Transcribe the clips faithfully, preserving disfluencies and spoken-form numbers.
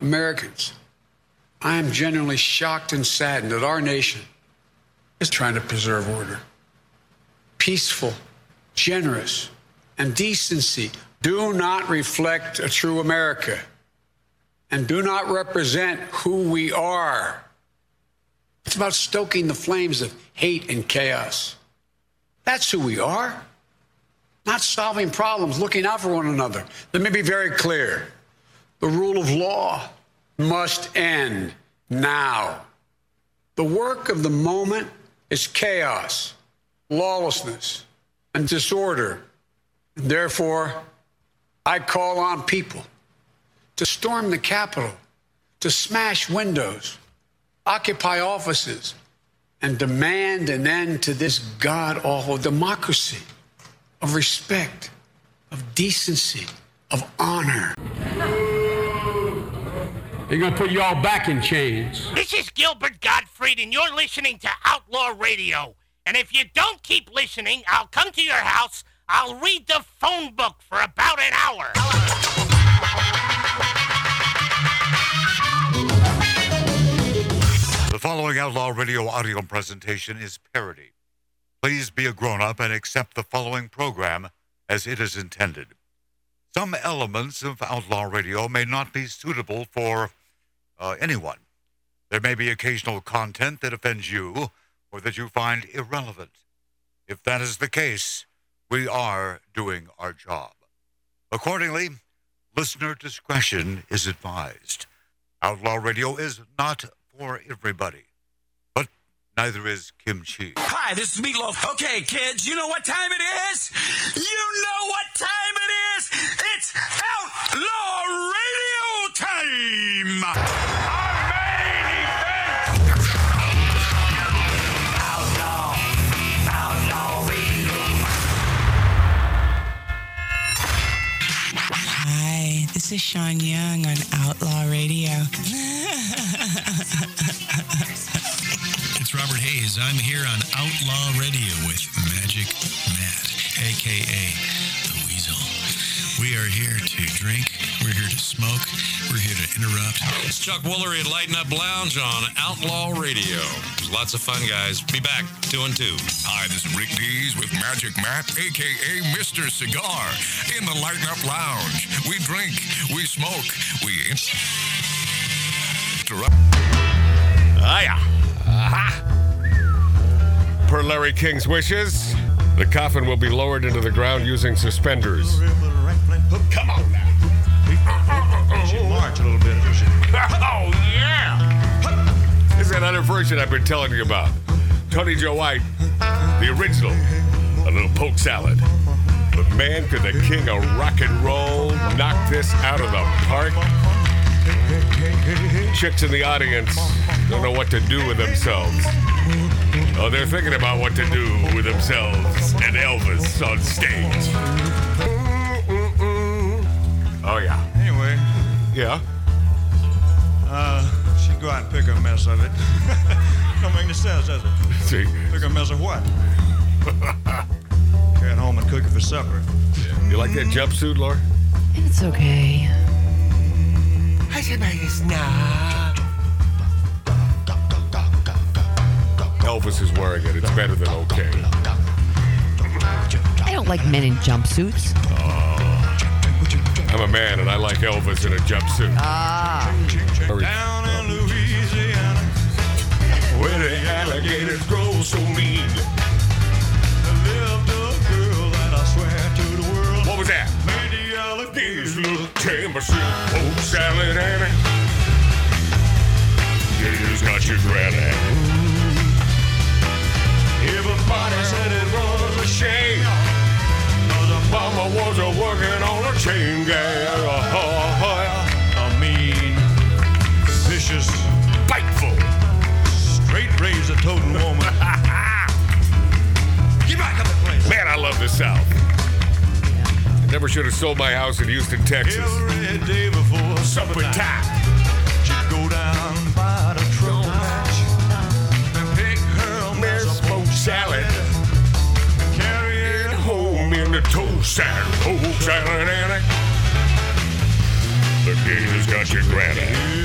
Americans, I am genuinely shocked and saddened that our nation is trying to preserve order. Peaceful, generous, and decency do not reflect a true America and do not represent who we are. It's about stoking the flames of hate and chaos. That's who we are. Not solving problems, looking out for one another. Let me be very clear. The rule of law must end now. The work of the moment is chaos, lawlessness, and disorder. And therefore, I call on people to storm the Capitol, to smash windows, occupy offices, and demand an end to this god-awful democracy. Of respect, of decency, of honor. They're going to put you all back in chains. This is Gilbert Gottfried, and you're listening to Outlaw Radio. And if you don't keep listening, I'll come to your house, I'll read the phone book for about an hour. The following Outlaw Radio audio presentation is parody. Please be a grown-up and accept the following program as it is intended. Some elements of Outlaw Radio may not be suitable for uh, anyone. There may be occasional content that offends you or that you find irrelevant. If that is the case, we are doing our job. Accordingly, listener discretion is advised. Outlaw Radio is not for everybody. Neither is kimchi. Hi, this is Meatloaf. Okay, kids, you know what time it is? You know what time it is? It's Outlaw Radio time! Our main event! Outlaw! Outlaw Radio! Hi, this is Sean Young on Outlaw Radio. Robert Hayes. I'm here on Outlaw Radio with Magic Matt, a k a. The Weasel. We are here to drink. We're here to smoke. We're here to interrupt. It's Chuck Woolery at Lighten Up Lounge on Outlaw Radio. Lots of fun, guys. Be back, two and two. Hi, this is Rick Dees with Magic Matt, a k a. Mister Cigar, in the Lighten Up Lounge. We drink. We smoke. We interrupt. Ah, yeah. Aha! Per Larry King's wishes, the coffin will be lowered into the ground using suspenders. Come on now. You should march a little bit. Oh, yeah! This is another version I've been telling you about. Tony Joe White, the original. A little poke salad. But man, could the king of rock and roll knock this out of the park. Chicks in the audience don't know what to do with themselves. Oh, they're thinking about what to do with themselves and Elvis on stage. Mm-mm-mm. Oh, yeah. Anyway. Yeah? Uh, she go out and pick a mess of it. Don't make any sense, does it? See? Pick a mess of what? Carry it home and cook it for supper. You like that jumpsuit, Laura? It's okay. I should make this now. Elvis is wearing it. It's better than okay. I don't like men in jumpsuits. Uh, I'm a man, and I like Elvis in a jumpsuit. Ah. Down in Louisiana, where the alligators grow so mean, lived a girl that I swear to the world. What was that? These little timber soup, old salad, and it is not your granny. Everybody said it was a shame, 'cause the mama was a working on a chain gang. A mean, vicious, spiteful, straight razor-toting woman. Get back up the place. Man, I love the South. Never should have sold my house in Houston, Texas. Every day before summertime, she'd go down by the truck match and pick her mess smoked salad and carry it home in the toast salad. Old salad, Annie. The gator's got your granny.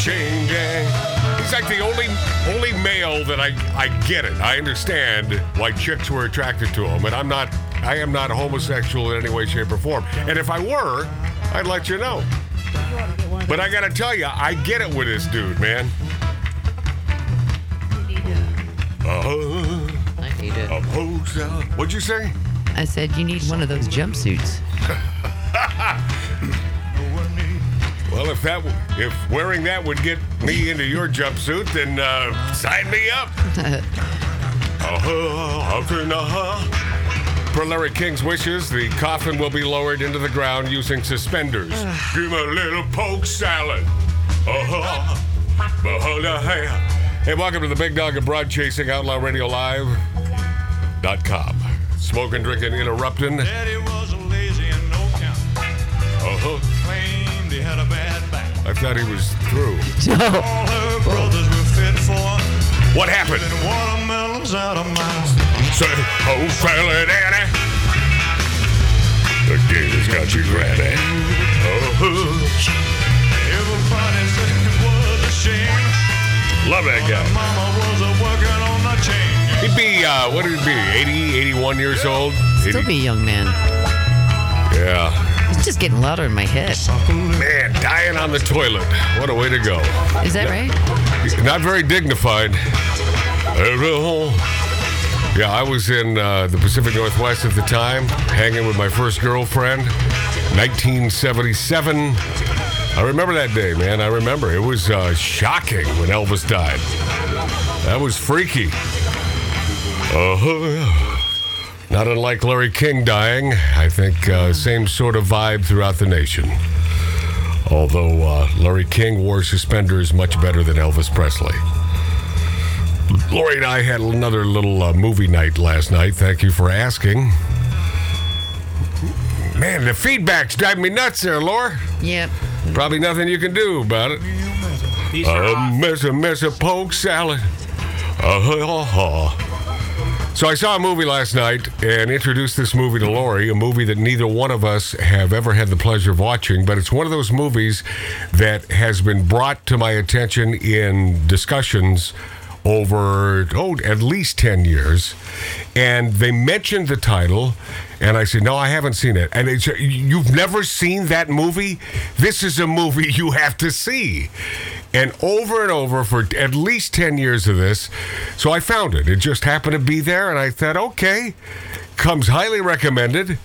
changing. He's like the only only male that I, I get it. I understand why chicks were attracted to him. And I'm not, I am not homosexual in any way, shape, or form. And if I were, I'd let you know. But I gotta tell you, I get it with this dude, man. Uh, I need it. A pose out. What'd you say? I said you need one of those jumpsuits. Well, if that, if wearing that would get me into your jumpsuit, then uh, sign me up. For Larry King's wishes, the coffin will be lowered into the ground using suspenders. Give a little poke salad. Hey, welcome to the Big Dog Abroad Chasing Outlaw Radio Live dot com. Smoking, drinking, interrupting. Daddy wasn't lazy and no count. Uh-huh. Claimed he had a bad back. I thought he was through. No. All her brothers were fit for. What happened? Watermelons out of mouth. Say, oh, fella, Daddy. The game has got you granny. Uh-huh. Everybody said it was a shame. Love that guy. Mama was a working on the chain. He'd be, uh, what would he be, eighty, eighty-one years old? eighty. Still be a young man. Yeah. It's just getting louder in my head. Man, dying on the toilet. What a way to go. Is that right? Not very dignified. Yeah, I was in uh, the Pacific Northwest at the time, hanging with my first girlfriend, nineteen seventy-seven. I remember that day, man. I remember. It was uh, shocking when Elvis died. That was freaky. Uh-huh. Not unlike Larry King dying, I think uh, same sort of vibe throughout the nation. Although uh, Larry King wore suspenders much better than Elvis Presley. Lori and I had another little uh, movie night last night. Thank you for asking. Man, the feedback's driving me nuts there, Lori. Yep. Probably nothing you can do about it. Uh, miss a miss a poke salad. Uh-huh. So I saw a movie last night and introduced this movie to Lori, a movie that neither one of us have ever had the pleasure of watching, but it's one of those movies that has been brought to my attention in discussions over, oh, at least ten years. And they mentioned the title, and I said, no, I haven't seen it. And they said, you've never seen that movie? This is a movie you have to see. And over and over for at least ten years of this. So I found it. It just happened to be there, and I thought, okay. Comes highly recommended.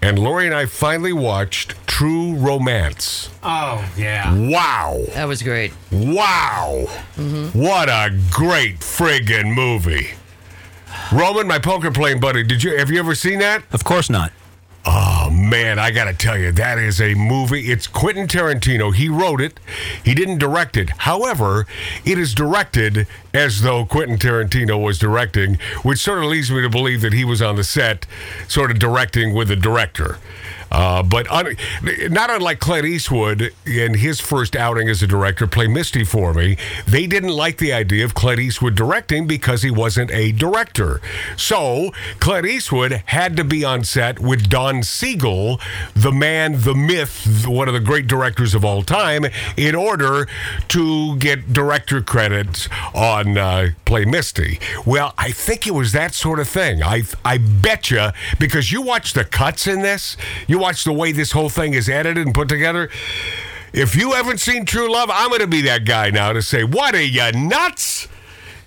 And Lori and I finally watched True Romance. Oh, yeah. Wow. That was great. Wow. Mm-hmm. What a great friggin' movie. Roman, my poker playing buddy, did you have you ever seen that? Of course not. Oh, man, I got to tell you, that is a movie. It's Quentin Tarantino. He wrote it. He didn't direct it. However, it is directed as though Quentin Tarantino was directing, which sort of leads me to believe that he was on the set sort of directing with the director. Uh, but un- not unlike Clint Eastwood in his first outing as a director, Play Misty for Me, they didn't like the idea of Clint Eastwood directing because he wasn't a director. So Clint Eastwood had to be on set with Don Siegel, the man, the myth, one of the great directors of all time, in order to get director credits on uh, Play Misty. Well, I think it was that sort of thing. I I bet you, because you watch the cuts in this, you You watch the way this whole thing is edited and put together. If you haven't seen True Love, I'm going to be that guy now to say, what are you, nuts?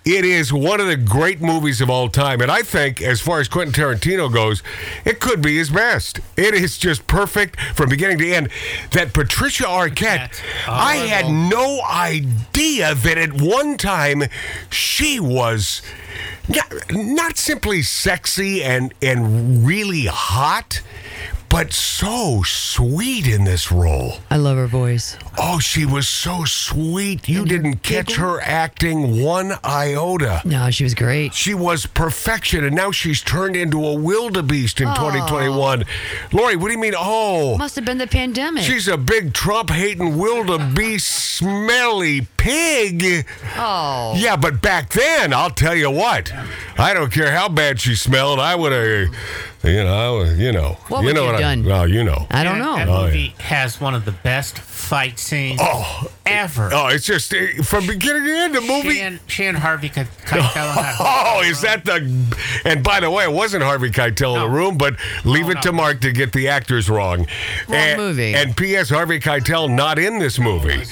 It is one of the great movies of all time. And I think, as far as Quentin Tarantino goes, it could be his best. It is just perfect from beginning to end. That Patricia Arquette, oh, I had no idea that at one time she was not simply sexy and, and really hot, but so sweet in this role. I love her voice. Oh, she was so sweet. You didn't catch her acting one iota. No, she was great. She was perfection, and now she's turned into a wildebeest in oh. twenty twenty-one. Lori, what do you mean, oh? Must have been the pandemic. She's a big Trump-hating wildebeest smelly pig. Oh. Yeah, but back then, I'll tell you what. I don't care how bad she smelled. I would have... You know, you know. What you would know you what done? I, well, you know. I don't know. That, that oh, movie yeah. has one of the best fight scenes oh, ever. It, oh, it's just, it, from beginning to end, the movie. She and, she and Harvey Keitel. Oh, is that the, and by the way, it wasn't Harvey Keitel no. in the room, but leave oh, it no. to Mark to get the actors wrong. Wrong and, movie. And P S Harvey Keitel not in this movie.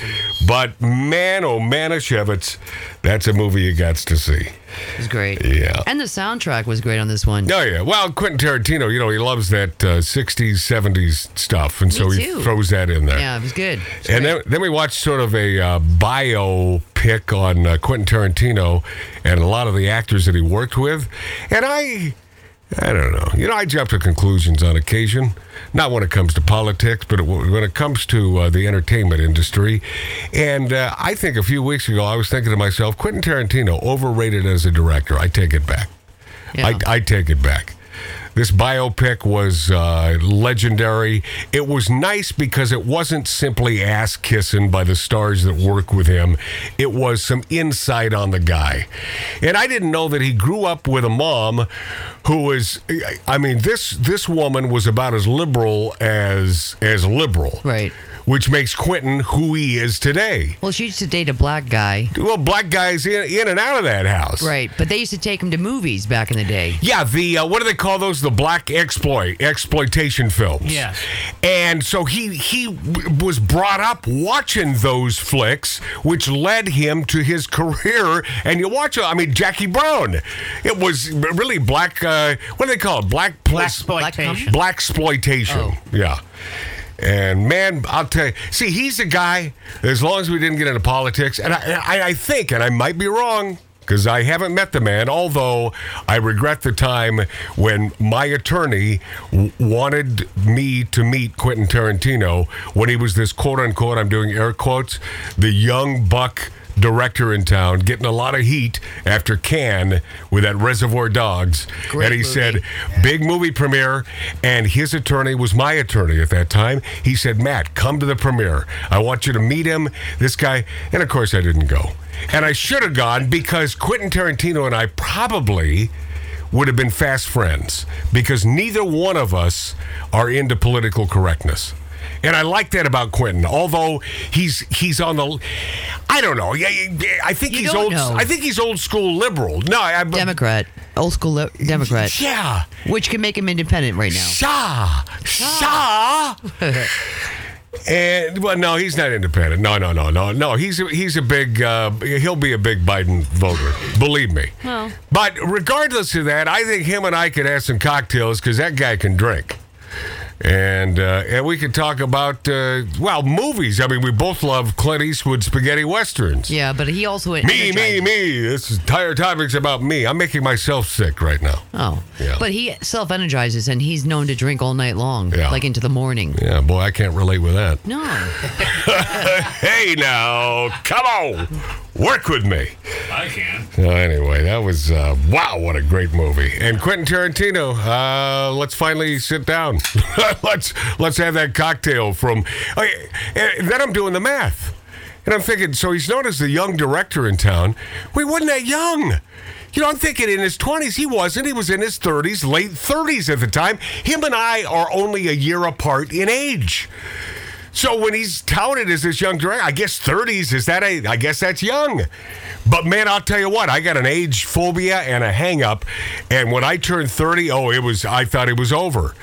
But man, oh, Manischewitz, that's a movie you got to see. It was great. Yeah. And the soundtrack was great on this one. Oh, yeah. Well, Quentin Tarantino, you know, he loves that uh, sixties, seventies stuff. And Me so he too. throws that in there. Yeah, it was good. It was and then, then we watched sort of a uh, biopic on uh, Quentin Tarantino and a lot of the actors that he worked with. And I, I don't know. You know, I jump to conclusions on occasion. Not when it comes to politics, but when it comes to uh, the entertainment industry. And uh, I think a few weeks ago, I was thinking to myself, Quentin Tarantino, overrated as a director. I take it back. Yeah. I, I take it back. This biopic was uh, legendary. It was nice because it wasn't simply ass-kissing by the stars that work with him. It was some insight on the guy. And I didn't know that he grew up with a mom who was, I mean, this this woman was about as liberal as as liberal. Right. Which makes Quentin who he is today. Well, she used to date a black guy. Well, black guys in, in and out of that house. Right, but they used to take him to movies back in the day. Yeah, the uh, what do they call those? The black exploit, exploitation films. Yeah. And so he, he w- was brought up watching those flicks, which led him to his career. And you watch, I mean, Jackie Brown. It was really black, uh, what do they call it? Black... Black exploitation. Black exploitation, oh. yeah. And, man, I'll tell you. See, he's a guy, as long as we didn't get into politics, and I, I, I think, and I might be wrong, because I haven't met the man, although I regret the time when my attorney w- wanted me to meet Quentin Tarantino when he was this quote-unquote, I'm doing air quotes, the young buck director in town, getting a lot of heat after Cannes with that Reservoir Dogs. Great and he movie. said, big movie premiere, and his attorney was my attorney at that time. He said, Matt, come to the premiere. I want you to meet him, this guy. And of course, I didn't go. And I should have gone because Quentin Tarantino and I probably would have been fast friends because neither one of us are into political correctness. And I like that about Quentin, although he's he's on the, I don't know, I think you he's old. Know. I think he's old school liberal. No, I, I Democrat, old school li- Democrat. Yeah, which can make him independent right now. Shaw, Shaw. Shaw. And well, no, he's not independent. No, no, no, no, no. He's a, he's a big. Uh, he'll be a big Biden voter, believe me. Well. But regardless of that, I think him and I could have some cocktails because that guy can drink. And uh, and we could talk about, uh, well, movies. I mean, we both love Clint Eastwood spaghetti westerns. Yeah, but he also... Me, energized. me, me. This entire topic's about me. I'm making myself sick right now. Oh. Yeah. But he self-energizes, and he's known to drink all night long, yeah. like into the morning. Yeah, boy, I can't relate with that. No. Hey, now, come on. Work with me. I can. Uh, anyway, that was, uh, wow, what a great movie. And Quentin Tarantino, uh, let's finally sit down. let's let's have that cocktail from, uh, and then I'm doing the math. And I'm thinking, so he's known as the young director in town. We wasn't that young. You know, I'm thinking in his twenties, he wasn't. He was in his thirties, late thirties at the time. Him and I are only a year apart in age. So when he's touted as this young director, I guess thirties, is that a, I guess that's young. But man, I'll tell you what, I got an age phobia and a hang up. And when I turned thirty, oh, it was, I thought it was over.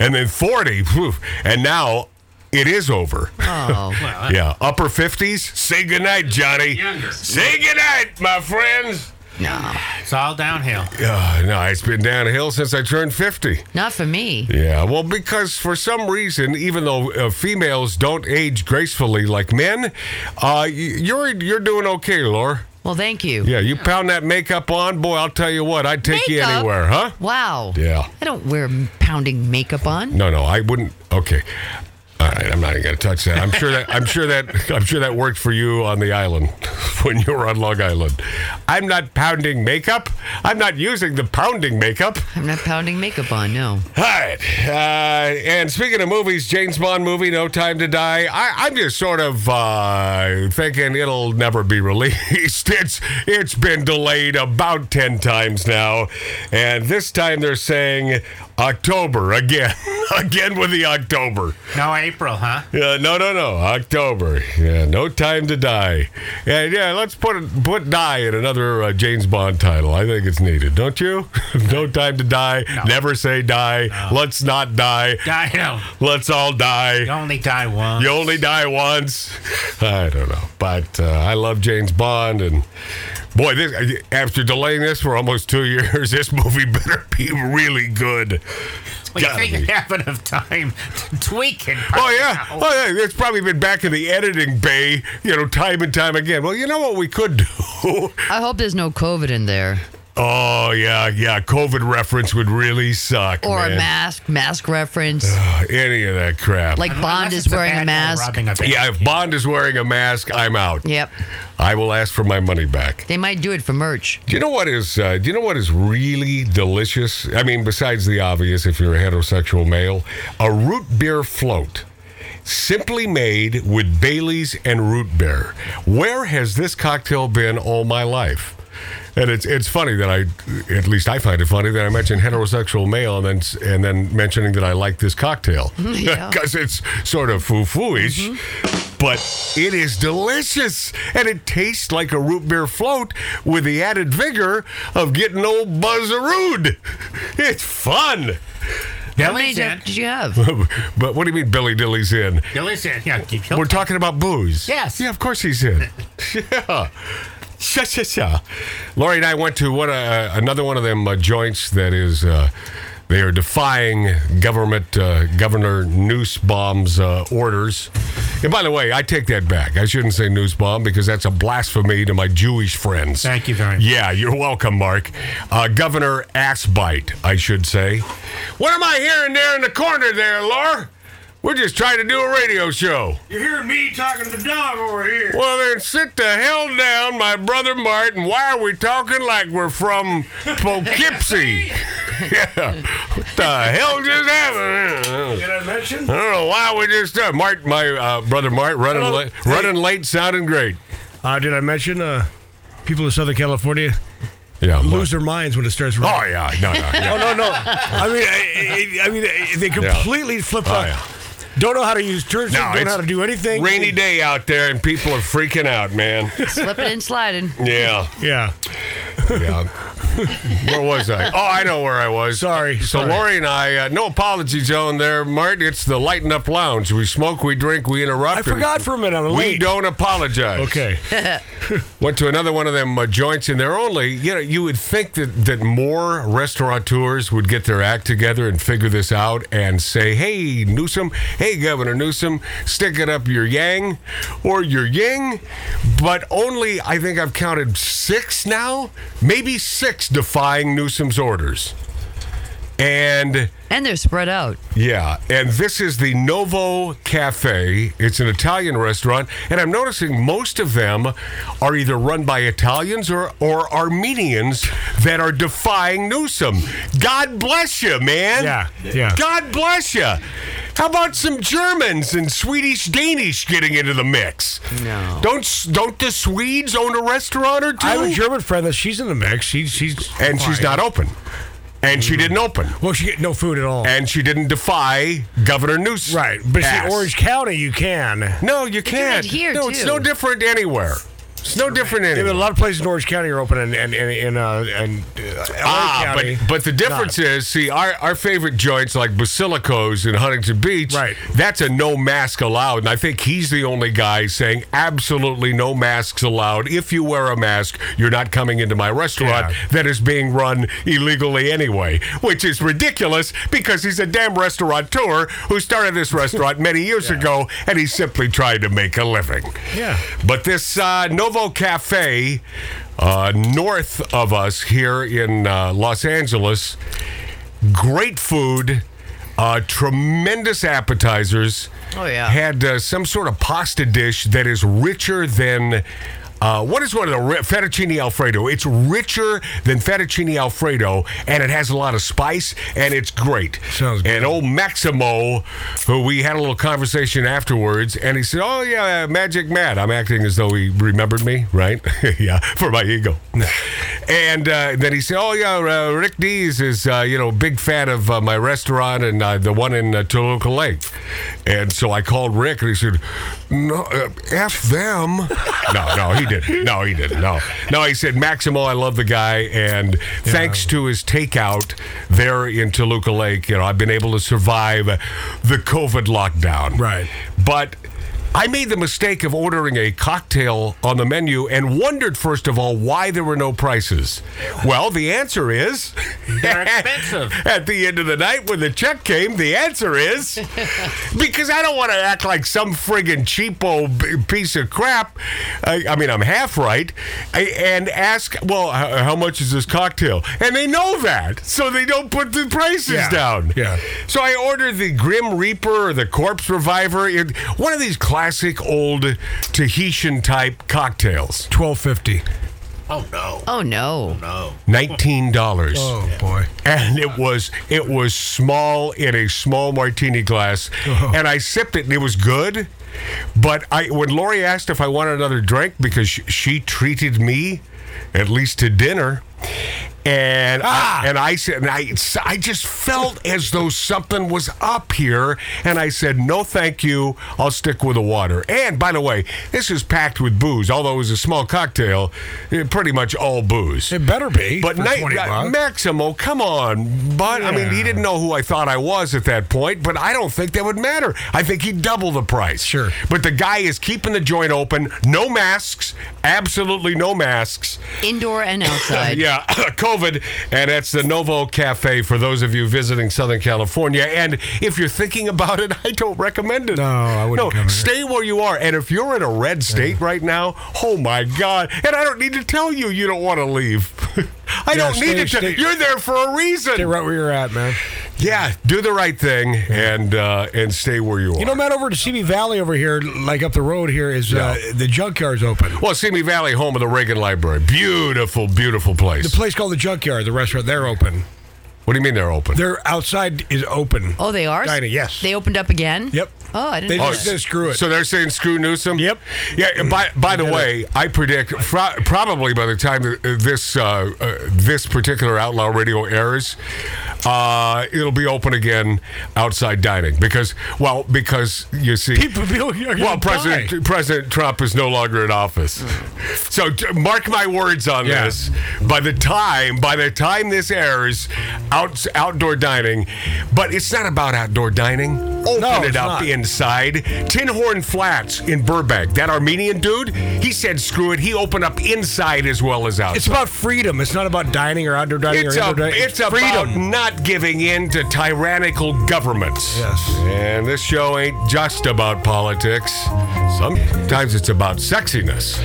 And then forty, whew, and now it is over. Oh, well, yeah, upper fifties, say goodnight, Johnny. Younger. Say goodnight, my friends. No. It's all downhill. Uh, no, it's been downhill since I turned fifty. Not for me. Yeah, well, because for some reason, even though uh, females don't age gracefully like men, uh, you're you're doing okay, Laura. Well, thank you. Yeah, you pound that makeup on, boy, I'll tell you what, I'd take makeup? you anywhere, huh? Wow. Yeah. I don't wear pounding makeup on. No, no, I wouldn't. Okay. All right, I'm not even gonna touch that. I'm sure that I'm sure that I'm sure that worked for you on the island when you were on Long Island. I'm not pounding makeup. I'm not using the pounding makeup. I'm not pounding makeup on. No. All right. Uh, and speaking of movies, James Bond movie, No Time to Die. I, I'm just sort of uh, thinking it'll never be released. It's it's been delayed about ten times now, and this time they're saying October again. Again with the October. No April, huh? Yeah, uh, no, no, no. October. Yeah, No Time to Die. Yeah, yeah. Let's put put die in another uh, James Bond title. I think it's needed, don't you? No Time to Die. No. Never say die. No. Let's not die. Die. No. Let's all die. You only die once. You only die once. I don't know, but uh, I love James Bond, and boy, this, after delaying this for almost two years, this movie better be really good. We didn't have enough time to tweak it. Oh yeah, now. oh yeah, it's probably been back in the editing bay, you know, time and time again. Well, you know what we could do? I hope there's no COVID in there. Oh yeah, yeah. COVID reference would really suck. Or man. a mask, mask reference. Uh, any of that crap. Like Bond is wearing a, a mask. A yeah, if Bond is wearing a mask, I'm out. Yep. I will ask for my money back. They might do it for merch. Do you know what is? Uh, do you know what is really delicious? I mean, besides the obvious, if you're a heterosexual male, a root beer float, simply made with Bailey's and root beer. Where has this cocktail been all my life? And it's it's funny that I, at least I find it funny that I mentioned heterosexual male and then and then mentioning that I like this cocktail because yeah. It's sort of foo-foo-ish, mm-hmm. But it is delicious and it tastes like a root beer float with the added vigor of getting old buzzerooed. It's fun. How many did you have? But what do you mean Billy Dilly's in? Dilly's in. Yeah, we're talking about booze. Yes. Yeah, of course he's in. Yeah. Sha, sha, sha. Lori and I went to what uh, another one of them uh, joints that is, uh, they are defying government, uh, Governor Newsom's uh, orders. And by the way, I take that back. I shouldn't say Newsom because that's a blasphemy to my Jewish friends. Thank you very much. Yeah, you're welcome, Mark. Uh, Governor Assbite, I should say. What am I hearing there in the corner there, Lori? We're just trying to do a radio show. You hear me talking to the dog over here. Well, then sit the hell down, my brother Martin. Why are we talking like we're from Poughkeepsie? Yeah. What the hell just happened? Did I mention? I don't know why we just... Uh, Mart, my uh, brother Mart, running, oh, late, hey. running late, sounding great. Uh, did I mention uh, people of Southern California... Yeah, lose their minds when it starts running. Oh yeah, no, no, yeah. no, no, no. I mean, I, I mean, they completely yeah. flip out. Oh, yeah. Don't know how to use turns. No, don't know how to do anything. Rainy day out there, and people are freaking out, man. Slipping and sliding. Yeah, yeah, yeah. Where was I? Oh, I know where I was. Sorry. So Sorry. Lori and I, uh, no apology zone there, Mart. It's the Lighten Up Lounge. We smoke, we drink, we interrupt. I forgot for a minute. I'm we late. don't apologize. Okay. Went to another one of them uh, joints, and they're only, you know, you would think that, that more restaurateurs would get their act together and figure this out and say, hey, Newsom, hey, Governor Newsom, stick it up your yang or your ying. But only, I think I've counted six now, maybe six. Defying Newsom's orders. And and they're spread out. Yeah. And this is the Novo Cafe. It's an Italian restaurant. And I'm noticing most of them are either run by Italians or, or Armenians that are defying Newsom. God bless you, man. Yeah. Yeah. God bless you. How about some Germans and Swedish Danish getting into the mix? No. Don't don't the Swedes own a restaurant or two? I have a German friend that she's in the mix. She, she's and quiet. She's not open. And she didn't open. Well, she get no food at all. And she didn't defy Governor Newsom. Right. But in Orange County, you can. No, you can't. Here, no, too. It's no different anywhere. It's no different anywhere. Yeah, a lot of places in Orange County are open, and and and, uh, and uh, ah, County, but but the difference not. is, see, our, our favorite joints like Basilico's in Huntington Beach, right? That's a no mask allowed, and I think he's the only guy saying absolutely no masks allowed. If you wear a mask, you're not coming into my restaurant yeah. that is being run illegally anyway, which is ridiculous because he's a damn restaurateur who started this restaurant many years yeah. ago, and he's simply trying to make a living. Yeah, but this uh, no. Novo Cafe, uh, north of us here in uh, Los Angeles. Great food, uh, tremendous appetizers. Oh, yeah. Had uh, some sort of pasta dish that is richer than Uh, what is one of the ri- fettuccine Alfredo? It's richer than fettuccine Alfredo, and it has a lot of spice, and it's great. Sounds good. And old Maximo, who we had a little conversation afterwards, and he said, "Oh yeah, Magic Matt." I'm acting as though he remembered me, right? Yeah, for my ego. And uh, then he said, "Oh yeah, uh, Rick Dees is uh, you know big fan of uh, my restaurant and uh, the one in uh, Toluca Lake." And so I called Rick, and he said, "No, uh, F them." No, no, he. Didn't. No, he didn't. No, no. He said, "Maximo, I love the guy, and yeah. thanks to his takeout there in Toluca Lake, you know, I've been able to survive the COVID lockdown." Right. But I made the mistake of ordering a cocktail on the menu and wondered, first of all, why there were no prices. Well, the answer is they're expensive. At the end of the night, when the check came, the answer is because I don't want to act like some friggin' cheapo piece of crap. I, I mean, I'm half right, I, and ask, well, how, how much is this cocktail? And they know that, so they don't put the prices yeah. down. Yeah. So I ordered the Grim Reaper or the Corpse Reviver, it, one of these classics. Classic old Tahitian type cocktails. Twelve fifty. Oh no! Oh no! Oh no! Nineteen dollars. Oh boy! And it was it was small in a small martini glass, oh. and I sipped it and it was good. But I when Lori asked if I wanted another drink because she, she treated me, at least to dinner. And ah. I, and I said, and I, I just felt as though something was up here, and I said, no, thank you. I'll stick with the water. And by the way, this is packed with booze. Although it was a small cocktail, it pretty much all booze. It better be. But night, uh, Maximo, come on, but yeah. I mean, he didn't know who I thought I was at that point. But I don't think that would matter. I think he'd double the price. Sure. But the guy is keeping the joint open. No masks. Absolutely no masks. Indoor and outside. Yeah. COVID, and that's the Novo Cafe for those of you visiting Southern California. And if you're thinking about it, I don't recommend it. No, I wouldn't. No, stay where you are. And if you're in a red state yeah. right now, oh my God! And I don't need to tell you you don't want to leave. I yeah, don't stay, need to. Stay. You're there for a reason. Stay right where you're at, man. Yeah, do the right thing and uh, and stay where you are. You know, Matt, over to Simi Valley over here, like up the road here, is uh, yeah. the Junkyard's open. Well, Simi Valley, home of the Reagan Library. Beautiful, beautiful place. The place called the Junkyard, the restaurant, they're open. What do you mean they're open? They're outside is open. Oh, they are? Dining, yes. They opened up again? Yep. Oh, I didn't they know. They just said screw it. So they're saying screw Newsom? Yep. Yeah. By by the way, it. I predict fro- probably by the time this uh, uh, this particular Outlaw Radio airs, uh, it'll be open again outside dining because well because you see people, people are well President die. President Trump is no longer in office. So t- mark my words on yeah. this. By the time by the time this airs, out, outdoor dining, but it's not about outdoor dining. Open no, it up. Not. Inside Tin Horn Flats in Burbank. That Armenian dude, he said screw it. He opened up inside as well as outside. It's about freedom. It's not about dining or outdoor dining it's or a, indoor dining. It's, it's freedom. About not giving in to tyrannical governments. Yes. And this show ain't just about politics. Sometimes it's about sexiness.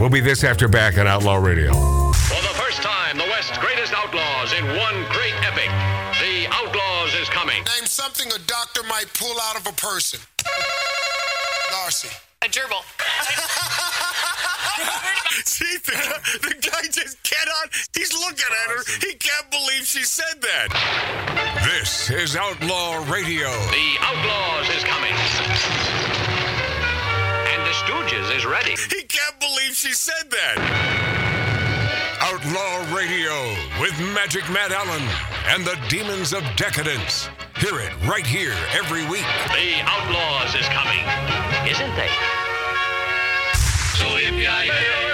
We'll be this after back on Outlaw Radio. For the first time, the West's greatest outlaws in one great epic. The Outlaws is coming. Name something a doctor might pull out of a person. Darcy. A gerbil. See, the, the guy just cannot. He's looking at her. He can't believe she said that. This is Outlaw Radio. The Outlaws is coming. And the Stooges is ready. He can't believe she said that. Outlaw Radio with Magic Matt Allen and the Demons of Decadence. Hear it right here every week. The Outlaws is coming, isn't they? So if you